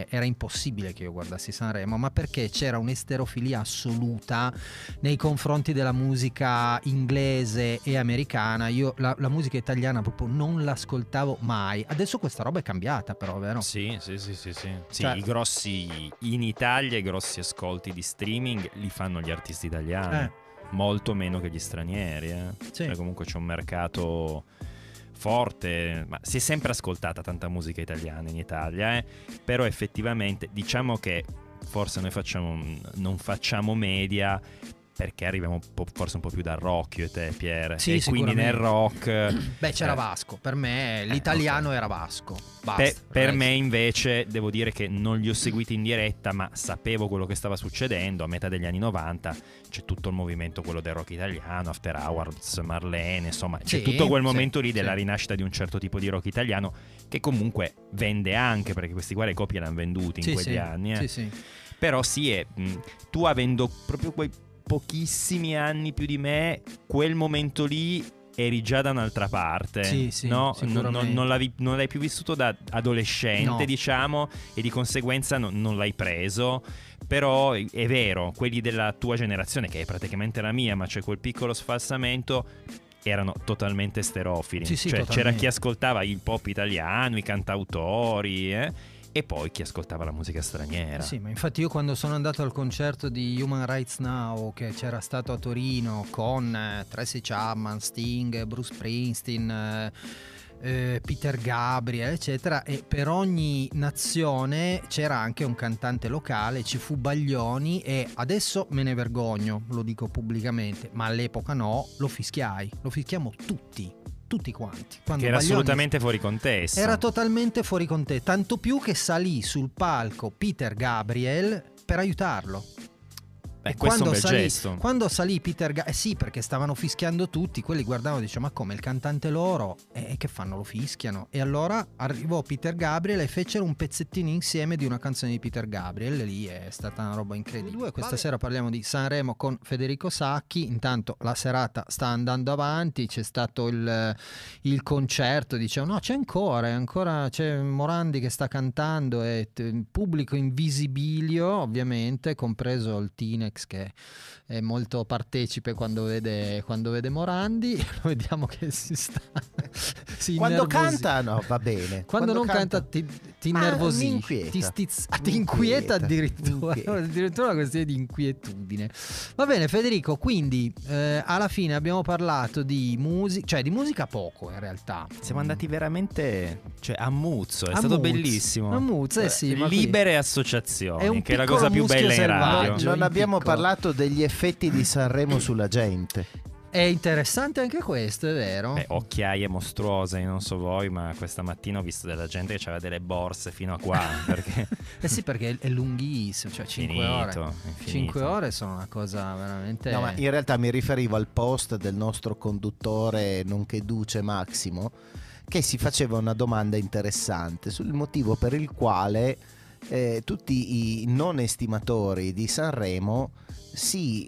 era impossibile che io guardassi Sanremo, ma perché c'era un'esterofilia assoluta nei confronti della musica inglese e americana. Io la musica italiana proprio non l'ascoltavo mai. Adesso questa roba è cambiata, però, vero? Sì. Cioè, i grossi in Italia, i grossi ascolti di streaming li fanno gli artisti italiani, molto meno che gli stranieri. Sì. Cioè, comunque c'è un mercato forte, ma si è sempre ascoltata tanta musica italiana in Italia, però effettivamente diciamo che forse noi non facciamo media, perché arriviamo forse un po' più dal rock, io e te, Pier, sì, e quindi nel rock beh c'era Vasco, per me l'italiano era Vasco, basta. Per me invece devo dire che non li ho seguiti in diretta, ma sapevo quello che stava succedendo a metà degli anni 90, c'è tutto il movimento quello del rock italiano, After Hours, Marlene, insomma c'è tutto quel momento lì della rinascita di un certo tipo di rock italiano che comunque vende anche, perché questi qua le copie le hanno venduti in quegli anni Però sì, tu avendo proprio quei pochissimi anni più di me, quel momento lì eri già da un'altra parte, no? Non l'hai più vissuto da adolescente, diciamo, e di conseguenza non l'hai preso. Però è vero, quelli della tua generazione, che è praticamente la mia, ma c'è quel piccolo sfalsamento, erano totalmente esterofili. C'era chi ascoltava il pop italiano, i cantautori, e poi chi ascoltava la musica straniera. Sì, ma infatti io quando sono andato al concerto di Human Rights Now che c'era stato a Torino con Tracy Chapman, Sting, Bruce Springsteen, Peter Gabriel, eccetera, e per ogni nazione c'era anche un cantante locale, ci fu Baglioni, e adesso me ne vergogno, lo dico pubblicamente, ma all'epoca no, lo fischiamo tutti quanti, quando era Baglioni assolutamente fuori contesto, era totalmente fuori contesto, tanto più che salì sul palco Peter Gabriel per aiutarlo. Beh, questo è un bel gesto. Quando salì Peter Gabriel, sì, perché stavano fischiando tutti, quelli guardavano e dicevano: ma come, il cantante loro? E che fanno? Lo fischiano. E allora arrivò Peter Gabriel e fecero un pezzettino insieme di una canzone di Peter Gabriel. Lì è stata una roba incredibile. Questa sera parliamo di Sanremo con Federico Sacchi. Intanto la serata sta andando avanti, c'è stato il concerto, dicevano: no, c'è ancora c'è Morandi che sta cantando, e il pubblico in visibilio, ovviamente, compreso il Tinex, che è molto partecipe quando vede Morandi. Vediamo che si sta quando canta, no, va bene, quando non canta ti innervosisce, ti inquieta addirittura, una questione di inquietudine. Va bene, Federico, quindi alla fine abbiamo parlato di musica, cioè di musica poco in realtà, siamo andati veramente, cioè, a muzzo, è stato bellissimo, libere associazioni, che è la cosa più bella in radio. Non abbiamo parlato degli effetti di Sanremo sulla gente. È interessante anche questo, è vero? Occhiaie mostruose, non so voi, ma questa mattina ho visto della gente che aveva delle borse fino a qua. Perché... sì, perché è lunghissimo, cioè 5 ore sono una cosa veramente... No, ma in realtà mi riferivo al post del nostro conduttore, nonché Duce Massimo, che si faceva una domanda interessante sul motivo per il quale... tutti i non estimatori di Sanremo si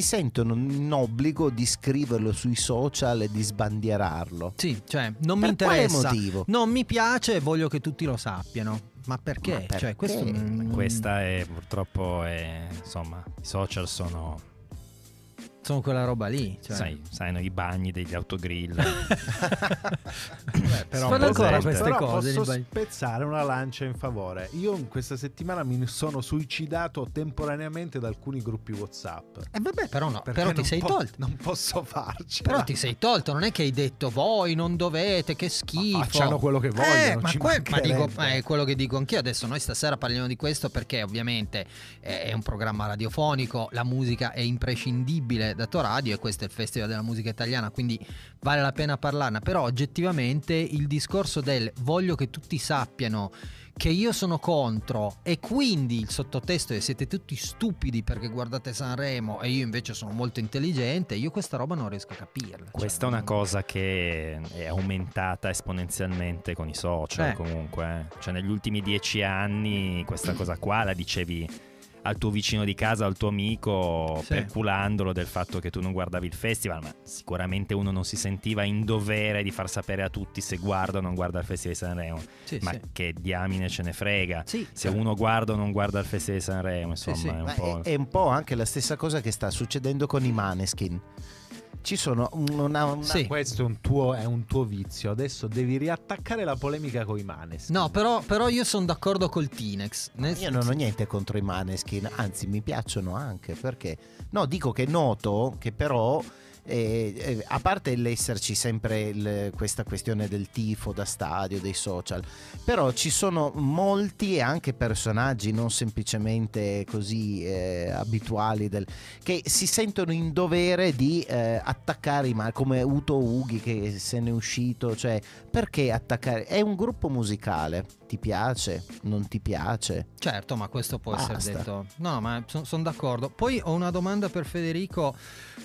sentono in obbligo di scriverlo sui social e di sbandierarlo. Sì, cioè non mi interessa, quale motivo? Non mi piace e voglio che tutti lo sappiano. Ma perché? Cioè, questo... Questa è purtroppo insomma, i social sono quella roba lì, cioè. Sai, i bagni degli autogrill. Però fanno ancora queste cose. Posso spezzare una lancia in favore. Io in questa settimana mi sono suicidato temporaneamente da alcuni gruppi WhatsApp. Però no, però ti sei tolto. Non posso farcela. Però ti sei tolto, non è che hai detto voi non dovete, che schifo. Ma facciano quello che vogliono. Quello che dico anch'io adesso. Noi stasera parliamo di questo perché ovviamente è un programma radiofonico, la musica è imprescindibile da Toradio, e questo è il Festival della Musica Italiana, quindi vale la pena parlarne. Però oggettivamente il discorso del voglio che tutti sappiano che io sono contro, e quindi il sottotesto è siete tutti stupidi perché guardate Sanremo e io invece sono molto intelligente, io questa roba non riesco a capirla. Questa è una cosa che è aumentata esponenzialmente con i social comunque. Cioè negli ultimi 10 anni questa cosa qua la dicevi al tuo vicino di casa, al tuo amico, perculandolo del fatto che tu non guardavi il festival, ma sicuramente uno non si sentiva in dovere di far sapere a tutti se guarda o non guarda il Festival di Sanremo. Che diamine ce ne frega se uno guarda o non guarda il Festival di Sanremo, insomma. È un po' anche la stessa cosa che sta succedendo con i Maneskin. Ci sono questo è un tuo vizio, adesso devi riattaccare la polemica con i Maneskin. No, però io sono d'accordo col Tinex, io non ho niente contro i Maneskin, anzi mi piacciono anche, perché no, dico che noto che però a parte l'esserci sempre questa questione del tifo da stadio, dei social, però ci sono molti e anche personaggi non semplicemente così abituali che si sentono in dovere di attaccare i marchi, come Uto Ughi che se n'è uscito, cioè perché attaccare? È un gruppo musicale, ti piace, non ti piace? Certo, ma questo può essere detto. No, ma sono d'accordo. Poi ho una domanda per Federico,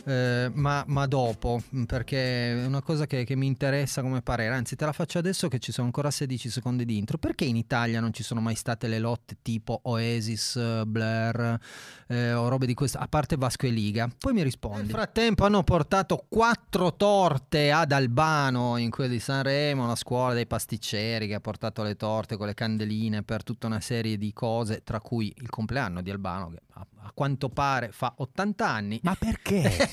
ma dopo, perché è una cosa che mi interessa come parere. Anzi, te la faccio adesso che ci sono ancora 16 secondi di intro. Perché in Italia non ci sono mai state le lotte tipo Oasis, Blur o robe di questo, a parte Vasco e Liga? Poi mi rispondi. Nel frattempo hanno portato 4 torte ad Albano in quello di Sanremo, la scuola dei pasticceri che ha portato le torte con le candeline per tutta una serie di cose, tra cui il compleanno di Albano che a quanto pare fa 80 anni. Ma perché?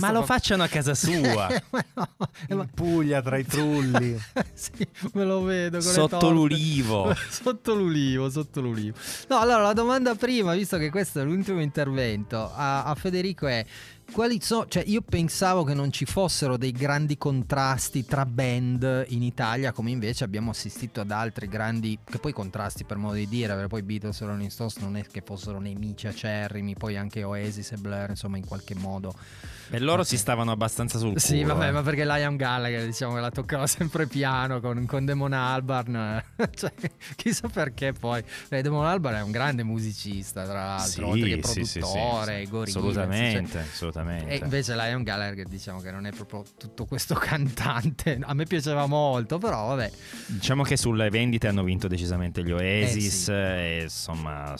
Ma lo facciano a casa sua. In Puglia tra i trulli. Sì, me lo vedo con sotto l'ulivo. Sotto l'ulivo. No, allora la domanda prima, visto che questo è l'ultimo intervento a Federico, è quali sono, cioè io pensavo che non ci fossero dei grandi contrasti tra band in Italia, come invece abbiamo assistito ad altri grandi, che poi contrasti per modo di dire, perché poi Beatles e Rolling Stones non è che fossero nemici acerrimi, poi anche Oasis e Blur, insomma, in qualche modo. E loro si stavano abbastanza sul culo. Sì, vabbè, ma perché Liam Gallagher, diciamo, che la toccava sempre piano con Damon Albarn, cioè, chissà perché poi. Damon Albarn è un grande musicista, tra l'altro, oltre che produttore, sì, gorilla. Assolutamente, cioè, assolutamente. E invece Liam Gallagher, diciamo, che non è proprio tutto questo cantante. A me piaceva molto, però vabbè. Diciamo che sulle vendite hanno vinto decisamente gli Oasis, e insomma,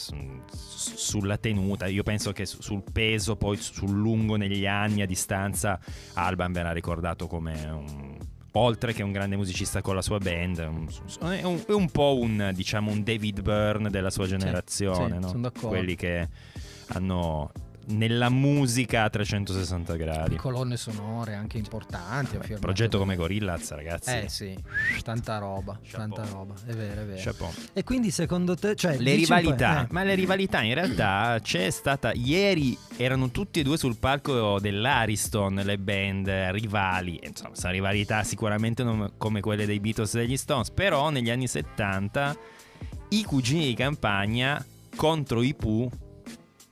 sulla tenuta. Io penso che sul peso, poi sul lungo negli anni, a distanza, Alban verrà ricordato come oltre che un grande musicista con la sua band, è un po' diciamo un David Byrne della sua generazione, sì, no? Sono d'accordo. Quelli che hanno nella musica a 360 gradi, colonne sonore anche importanti. Un progetto come Gorillaz, ragazzi, sì, tanta roba, è vero. Chapeau. E quindi secondo te, cioè, le rivalità, ma le rivalità in realtà c'è stata. Ieri erano tutti e due sul palco dell'Ariston, le band rivali, insomma, sono rivalità sicuramente non come quelle dei Beatles e degli Stones, però negli anni 70 i cugini di campagna contro i Pooh.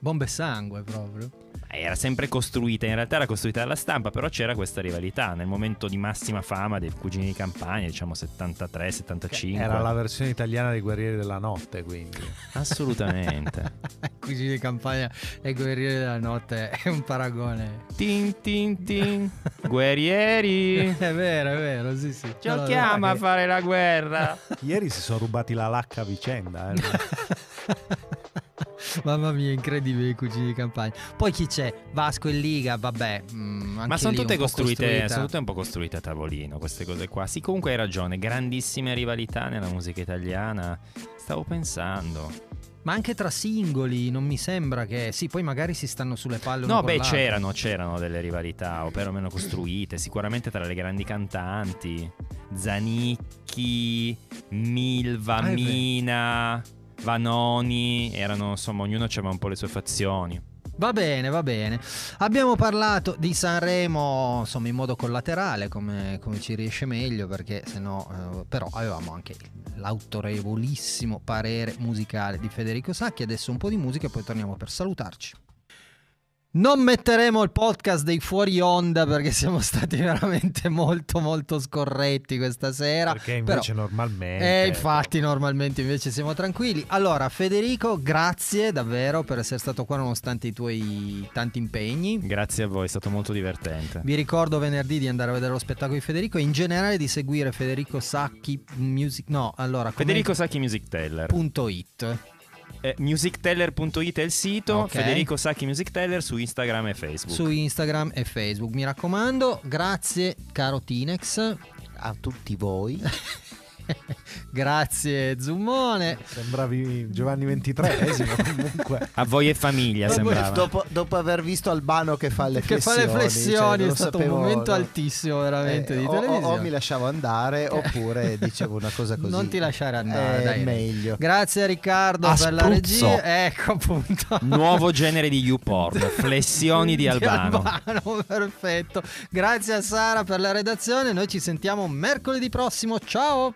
Bombe e sangue proprio. Era sempre costruita, in realtà era costruita dalla stampa, però c'era questa rivalità nel momento di massima fama dei cugini di campagna, diciamo 73-75. Era la versione italiana dei Guerrieri della Notte, quindi. Assolutamente. Cugini di campagna e Guerrieri della Notte è un paragone. Tin tin tin. Guerrieri. È vero, sì. Giochiamo a fare la guerra. Ieri si sono rubati la lacca a vicenda. Mamma mia, incredibile, i cugini di campagna. Poi chi c'è? Vasco e Liga, vabbè. Ma sono tutte costruite, sono tutte un po' costruite a tavolino, queste cose qua. Sì, comunque hai ragione, grandissime rivalità nella musica italiana. Stavo pensando. Ma anche tra singoli non mi sembra che. Sì, poi magari si stanno sulle palle. No, beh, c'erano delle rivalità, o perlomeno costruite. Sicuramente tra le grandi cantanti, Zanicchi, Milva, Mina, Vanoni, erano, insomma, ognuno aveva un po' le sue fazioni. Va bene. Abbiamo parlato di Sanremo, insomma, in modo collaterale, come ci riesce meglio, perché sennò però avevamo anche l'autorevolissimo parere musicale di Federico Sacchi. Adesso un po' di musica e poi torniamo per salutarci. Non metteremo il podcast dei fuori onda perché siamo stati veramente molto molto scorretti questa sera. Perché invece però, normalmente. Infatti normalmente invece siamo tranquilli. Allora Federico, grazie davvero per essere stato qua nonostante i tuoi tanti impegni. Grazie a voi, è stato molto divertente. Vi ricordo venerdì di andare a vedere lo spettacolo di Federico e in generale di seguire Federico Sacchi Music. No, allora Federico Sacchi Music Teller.it. musicteller.it è il sito, okay. Federico Sacchi Music Teller su Instagram e Facebook. Mi raccomando, grazie caro Tinex, a tutti voi. Grazie Zumone. Sembravi Giovanni XXIII comunque. A voi e famiglia sembrava. Dopo aver visto Albano che fa le flessioni, cioè, è stato un momento altissimo veramente di televisione. O mi lasciavo andare oppure dicevo una cosa così. Non ti lasciare andare, dai. Meglio. Grazie a Riccardo per la regia. Ecco appunto. Nuovo genere di YouPorn, flessioni di Albano. Perfetto. Grazie a Sara per la redazione. Noi ci sentiamo mercoledì prossimo. Ciao.